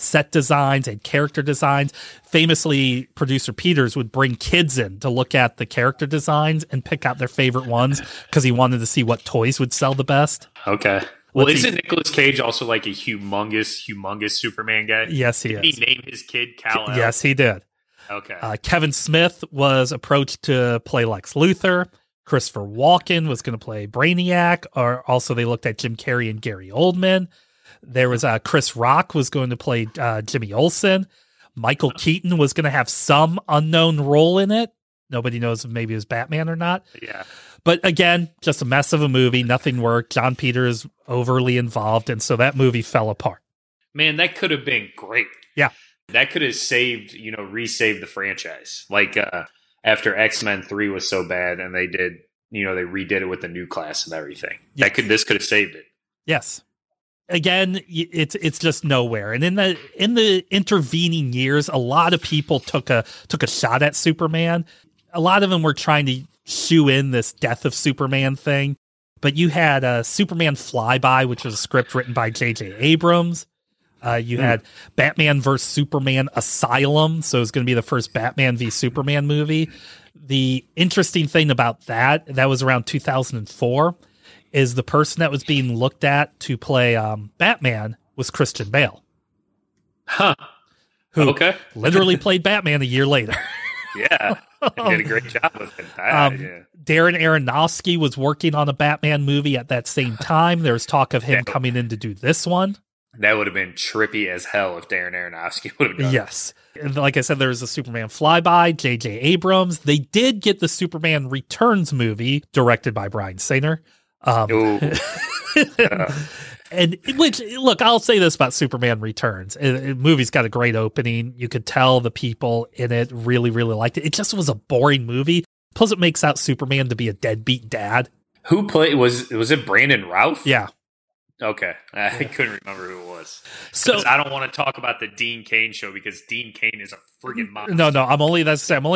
set designs and character designs. Famously, producer Peters would bring kids in to look at the character designs and pick out their favorite ones because he wanted to see what toys would sell the best. Okay. Well, isn't Nicolas Cage also like a humongous Superman guy? Yes, he is. Did he name his kid Kal-El? Yes, he did. Okay. Kevin Smith was approached to play Lex Luthor. Christopher Walken was going to play Brainiac, or also they looked at Jim Carrey and Gary Oldman. There was Chris Rock was going to play Jimmy Olsen. Michael Keaton was going to have some unknown role in it. Nobody knows if maybe it was Batman or not. Yeah. But again, just a mess of a movie. Nothing worked. John Peters overly involved, and so that movie fell apart. Man, that could have been great. Yeah. That could have resaved the franchise. Like, after X-Men 3 was so bad and they did, they redid it with a new class and everything. Yes. This could have saved it. Yes. Again, it's just nowhere. And in the intervening years, a lot of people took a shot at Superman. A lot of them were trying to shoe in this death of Superman thing. But you had Superman Flyby, which was a script written by J.J. Abrams. You had Batman vs. Superman Asylum, so it's going to be the first Batman v. Superman movie. The interesting thing about that was around 2004, is the person that was being looked at to play Batman was Christian Bale. Huh. Who literally played Batman a year later. Yeah, he did a great job with it. Darren Aronofsky was working on a Batman movie at that same time. There was talk of him coming in to do this one. That would have been trippy as hell if Darren Aronofsky would have done it. Yes. And like I said, there was a Superman Flyby, J.J. Abrams. They did get the Superman Returns movie directed by Bryan Singer. I'll say this about Superman Returns. The movie's got a great opening. You could tell the people in it really, really liked it. It just was a boring movie. Plus, it makes out Superman to be a deadbeat dad. Who played? Was it Brandon Routh? Yeah. Okay, I couldn't remember who it was. So I don't want to talk about the Dean Cain show because Dean Cain is a friggin' monster. No, I'm only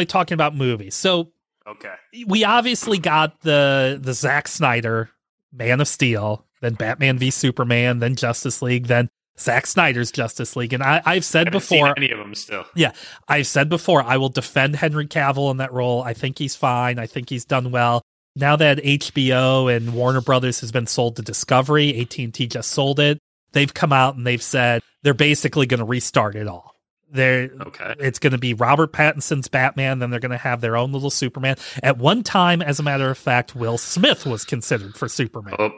talking about movies. So okay, we obviously got the Zack Snyder Man of Steel, then Batman v Superman, then Justice League, then Zack Snyder's Justice League. And I've said before, any of them still. Yeah. I've said before, I will defend Henry Cavill in that role. I think he's fine. I think he's done well. Now that HBO and Warner Brothers has been sold to Discovery, AT&T just sold it. They've come out and they've said they're basically going to restart it all. It's going to be Robert Pattinson's Batman, then they're going to have their own little Superman. At one time, as a matter of fact, Will Smith was considered for Superman. Oh,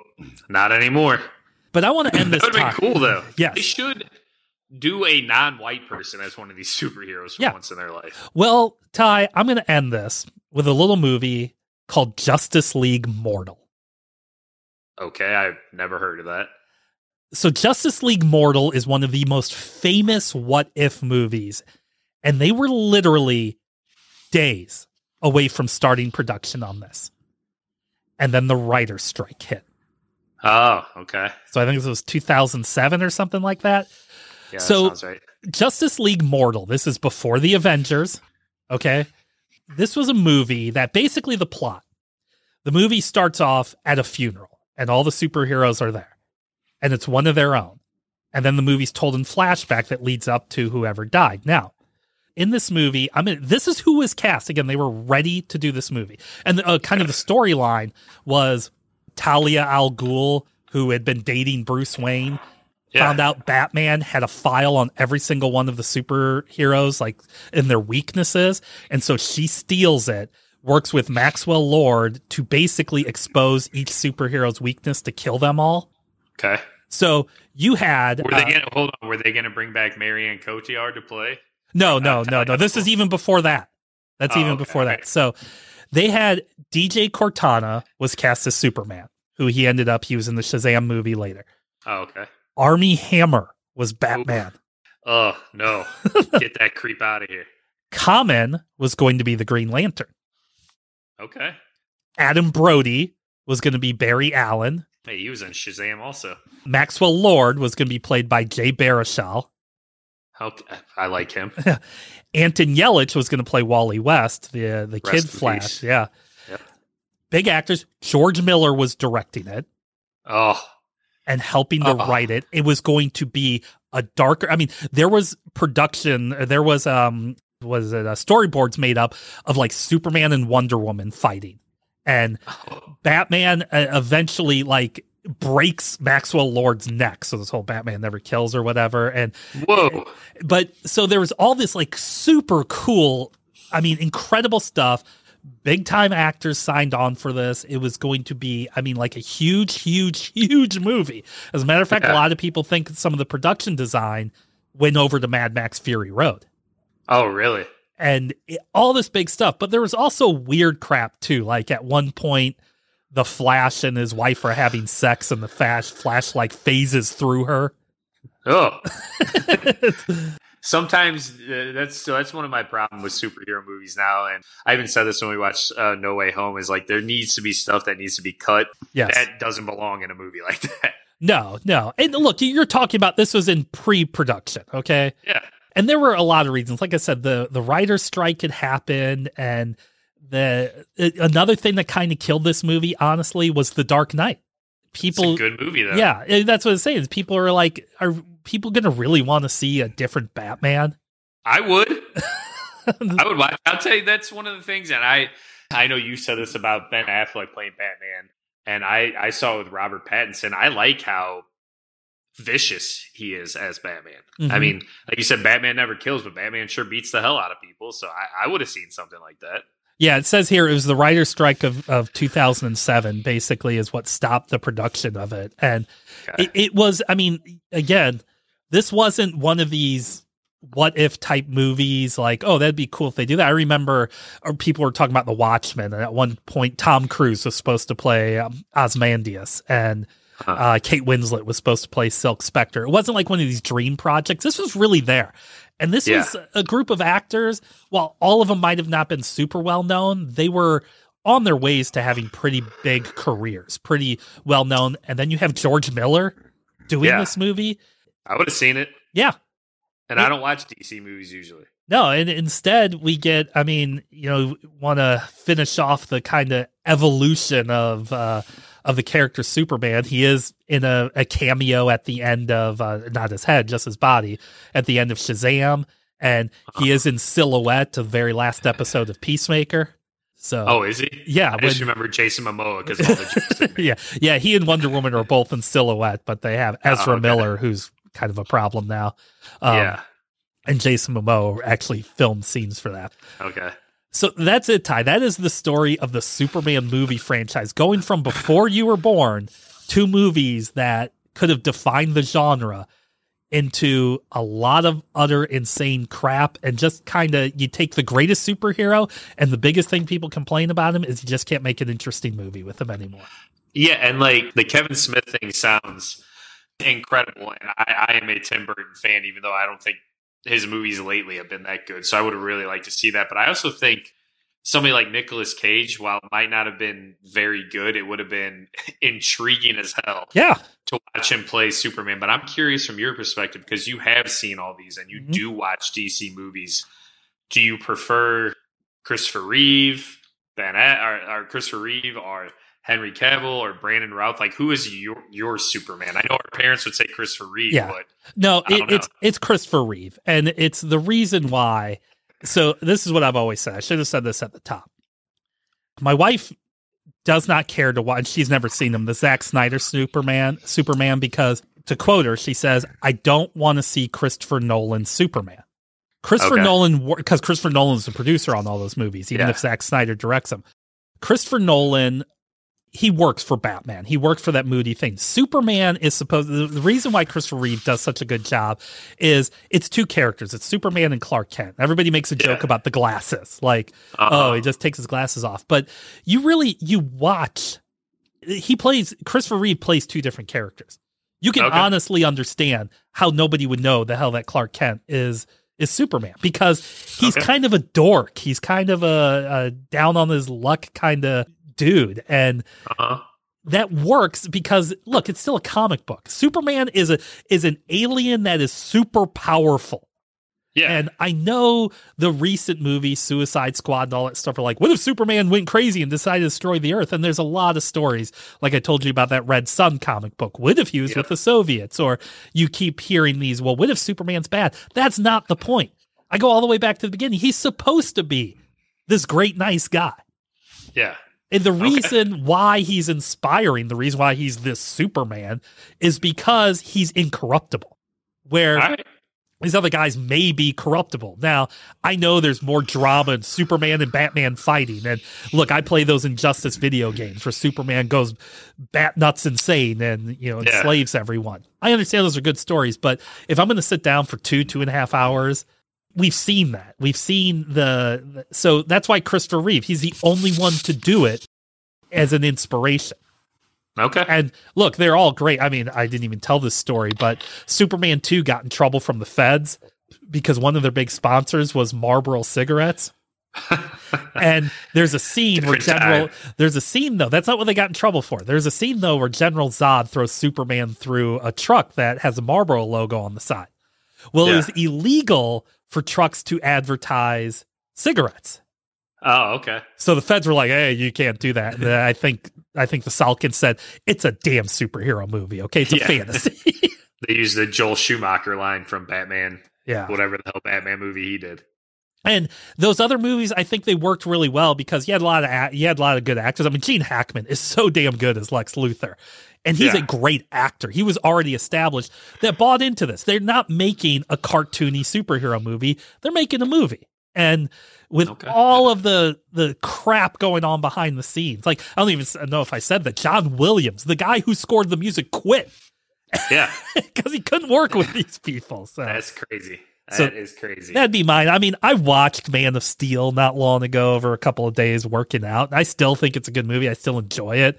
not anymore. But I want to end this talk. That would be cool, though. Yes. They should do a non-white person as one of these superheroes for once in their life. Well, Ty, I'm going to end this with a little movie called Justice League Mortal. Okay, I've never heard of that. So Justice League Mortal is one of the most famous what-if movies, and they were literally days away from starting production on this. And then the writer's strike hit. Oh, okay. So I think this was 2007 or something like that. Yeah, so that sounds right. Justice League Mortal, this is before the Avengers, okay? This was a movie that basically the plot, the movie starts off at a funeral, and all the superheroes are there. And it's one of their own. And then the movie's told in flashback that leads up to whoever died. Now, in this movie, this is who was cast. Again, they were ready to do this movie. And kind of the storyline was Talia al Ghul, who had been dating Bruce Wayne, found out Batman had a file on every single one of the superheroes, like in their weaknesses. And so she steals it, works with Maxwell Lord to basically expose each superhero's weakness to kill them all. Okay. So you had. Were they going to bring back Marianne Cotillard to play? No. This is even before that. Before that. So they had DJ Cortana was cast as Superman, who he ended up using in the Shazam movie later. Oh, okay. Armie Hammer was Batman. Oh, no. Get that creep out of here. Common was going to be the Green Lantern. Okay. Adam Brody was going to be Barry Allen. Hey, he was in Shazam also. Maxwell Lord was going to be played by Jay Baruchel. I like him. Anton Yelchin was going to play Wally West, the Kid Flash. Yeah. Yep. Big actors. George Miller was directing it. Oh. And helping to write it. It was going to be a darker... storyboards made up of like Superman and Wonder Woman fighting. And Batman eventually like breaks Maxwell Lord's neck. So this whole Batman never kills or whatever. And whoa! But so there was all this like super cool, incredible stuff. Big time actors signed on for this. It was going to be, like a huge, huge, huge movie. As a matter of fact, a lot of people think some of the production design went over to Mad Max Fury Road. Oh, really? And all this big stuff. But there was also weird crap, too. Like, at one point, the Flash and his wife are having sex, and the Flash like, phases through her. Oh. Sometimes, that's one of my problems with superhero movies now. And I even said this when we watched No Way Home, is, like, there needs to be stuff that needs to be cut that doesn't belong in a movie like that. No. And look, you're talking about this was in pre-production, okay? Yeah. And there were a lot of reasons. Like I said, the writer's strike had happened, and another thing that kind of killed this movie, honestly, was The Dark Knight. It's a good movie, though. Yeah, that's what I'm saying. People are like, are people going to really want to see a different Batman? I would. I'll tell you, that's one of the things, and I know you said this about Ben Affleck playing Batman, and I saw it with Robert Pattinson. I like how vicious he is as Batman. Mm-hmm. Like you said, Batman never kills, but Batman sure beats the hell out of people. So I would have seen something like that. Yeah, it says here it was the writer's strike of 2007, basically, is what stopped the production of it. And it was, again, this wasn't one of these what-if type movies, like, oh, that'd be cool if they do that. I remember people were talking about The Watchmen, and at one point, Tom Cruise was supposed to play Ozymandias, and Kate Winslet was supposed to play Silk Spectre. It wasn't like one of these dream projects. This was really there. And this was a group of actors, while all of them might have not been super well known, they were on their ways to having pretty big careers, pretty well known. And then you have George Miller doing this movie. I would have seen it. Yeah. And I don't watch DC movies usually. No, and instead we get, want to finish off the kind of evolution of of the character Superman. He is in a cameo at the end of, not his head, just his body, at the end of Shazam. And he is in silhouette to the very last episode of Peacemaker. So, oh, is he? Yeah. I just remember Jason Momoa because all the Yeah, he and Wonder Woman are both in silhouette, but they have Ezra Miller, who's kind of a problem now. Yeah. And Jason Momoa actually filmed scenes for that. Okay. So that's it, Ty. That is the story of the Superman movie franchise, going from before you were born to movies that could have defined the genre into a lot of utter insane crap. And just kind of, you take the greatest superhero, and the biggest thing people complain about him is you just can't make an interesting movie with him anymore. Yeah, and like the Kevin Smith thing sounds incredible. And I am a Tim Burton fan, even though I don't think his movies lately have been that good. So I would have really liked to see that. But I also think somebody like Nicolas Cage, while it might not have been very good, it would have been intriguing as hell to watch him play Superman. But I'm curious from your perspective, because you have seen all these and you do watch DC movies. Do you prefer Christopher Reeve, or Henry Cavill or Brandon Routh? Like, who is your Superman? I know our parents would say Christopher Reeve, but no, it's Christopher Reeve. And it's the reason why. So this is what I've always said. I should have said this at the top. My wife does not care to watch. She's never seen him, the Zack Snyder Superman, because, to quote her, she says, I don't want to see Christopher Nolan's Superman. Nolan, because Christopher Nolan's the producer on all those movies, even if Zack Snyder directs them. Christopher Nolan, he works for Batman. He worked for that moody thing. Superman is supposed to, the reason why Christopher Reeve does such a good job is it's two characters. It's Superman and Clark Kent. Everybody makes a joke about the glasses. Like, oh, he just takes his glasses off. But you watch, Christopher Reeve plays two different characters. You can honestly understand how nobody would know the hell that Clark Kent is Superman, because he's kind of a dork. He's kind of a down on his luck kind of dude, and that works because, look, it's still a comic book. Superman is an alien that is super powerful. Yeah, and I know the recent movie Suicide Squad and all that stuff are like, what if Superman went crazy and decided to destroy the Earth? And there's a lot of stories, like I told you about that Red Sun comic book. What if he was with the Soviets? Or you keep hearing these, well, what if Superman's bad? That's not the point. I go all the way back to the beginning. He's supposed to be this great, nice guy. Yeah. And the reason why he's inspiring, the reason why he's this Superman, is because he's incorruptible, where these other guys may be corruptible. Now, I know there's more drama in Superman and Batman fighting. And look, I play those Injustice video games where Superman goes bat nuts insane and enslaves everyone. I understand those are good stories, but if I'm going to sit down for 2.5 hours... We've seen that. We've seen so that's why Christopher Reeve, he's the only one to do it as an inspiration. Okay. And look, they're all great. I mean, I didn't even tell this story, but Superman II got in trouble from the feds because one of their big sponsors was Marlboro cigarettes. And there's a scene that's not what they got in trouble for. There's a scene though where General Zod throws Superman through a truck that has a Marlboro logo on the side. Well, it was illegal for trucks to advertise cigarettes. Oh, okay. So the feds were like, hey, you can't do that. And I think the Salkin said, it's a damn superhero movie, okay? It's a fantasy. They used the Joel Schumacher line from Batman, whatever the hell Batman movie he did. And those other movies, I think they worked really well because you had a lot of good actors. I mean, Gene Hackman is so damn good as Lex Luthor. And he's a great actor. He was already established, that bought into this. They're not making a cartoony superhero movie. They're making a movie. And with all of the crap going on behind the scenes, like, I don't even know if I said that, John Williams, the guy who scored the music, quit. Yeah. Because he couldn't work with these people. So that's crazy. That is crazy. That'd be mine. I mean, I watched Man of Steel not long ago over a couple of days working out. I still think it's a good movie. I still enjoy it.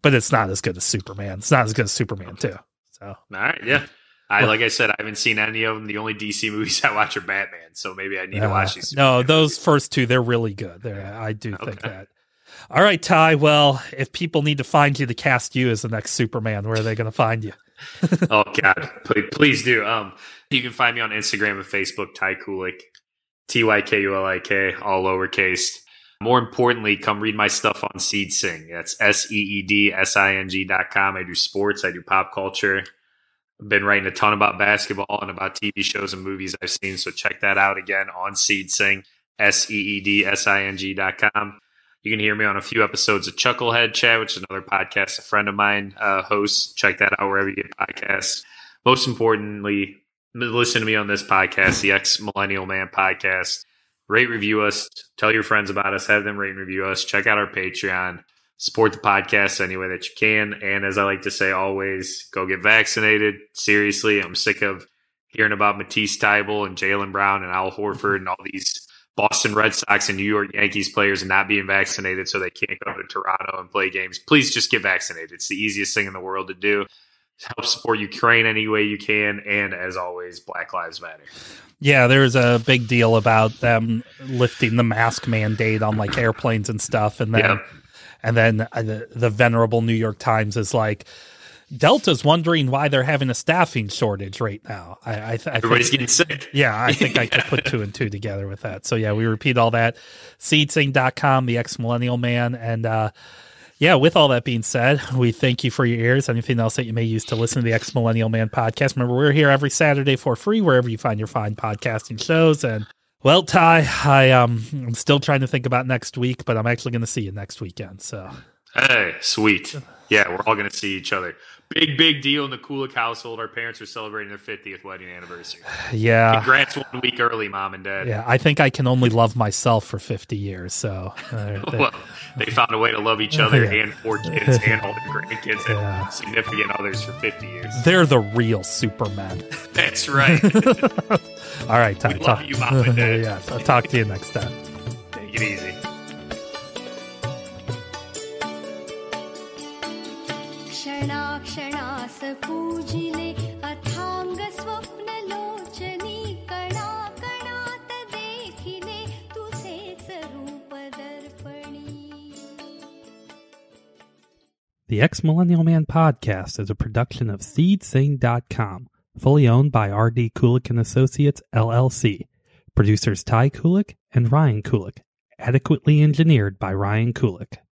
But it's not as good as Superman. It's not as good as Superman 2. So, all right, yeah. Like I said, I haven't seen any of them. The only DC movies I watch are Batman, so maybe I need to watch these. Superman movies. First two, they're really good. I do think that. All right, Ty. Well, if people need to find you to cast you as the next Superman, where are they going to find you? Oh God, please do. You can find me on Instagram and Facebook, Ty Kulik, Tykulik, all lowercase. More importantly, come read my stuff on Seed Sing. That's SeedSing.com. I do sports. I do pop culture. I've been writing a ton about basketball and about TV shows and movies I've seen. So check that out again on Seed Sing, SeedSing.com. You can hear me on a few episodes of Chucklehead Chat, which is another podcast a friend of mine hosts. Check that out wherever you get podcasts. Most importantly, listen to me on this podcast, the X Millennial Man Podcast. Rate, review us, tell your friends about us, have them rate and review us, check out our Patreon, support the podcast any way that you can. And as I like to say always, go get vaccinated. Seriously, I'm sick of hearing about Matisse Thybulle and Jaylen Brown and Al Horford and all these Boston Red Sox and New York Yankees players and not being vaccinated so they can't go to Toronto and play games. Please just get vaccinated. It's the easiest thing in the world to do. Help support Ukraine any way you can. And as always, Black Lives Matter. Yeah, there was a big deal about them lifting the mask mandate on like airplanes and stuff. And then, the venerable New York Times is like, Delta's wondering why they're having a staffing shortage right now. Everybody's getting sick. Yeah, I think I could put two and two together with that. So yeah, we repeat all that. Seedsing.com, the ex-millennial man. And, yeah, with all that being said, we thank you for your ears. Anything else that you may use to listen to the X Millennial Man Podcast. Remember, we're here every Saturday for free, wherever you find your fine podcasting shows. And, well, Ty, I'm still trying to think about next week, but I'm actually going to see you next weekend. So, hey, sweet. Yeah, we're all going to see each other. Big deal in the Kulik household. Our parents are celebrating their 50th wedding anniversary. Yeah. Congrats 1 week early, Mom and Dad. Yeah, I think I can only love myself for 50 years. So well, they found a way to love each other and four kids and all their grandkids and significant others for 50 years. They're the real Superman. That's right. All right, Ty. Love you, Mom and Dad. Yes, I'll talk to you next time. Take it easy. क्षणास पूजिले अथांग स्वप्न लोचनी कणा कणात देखिले तुझेच रूप दर्पणी. The Ex Millennial Man Podcast is a production of Seedsing.com, fully owned by R.D. Kulik and Associates, LLC. Producers Ty Kulik and Ryan Kulik, adequately engineered by Ryan Kulik.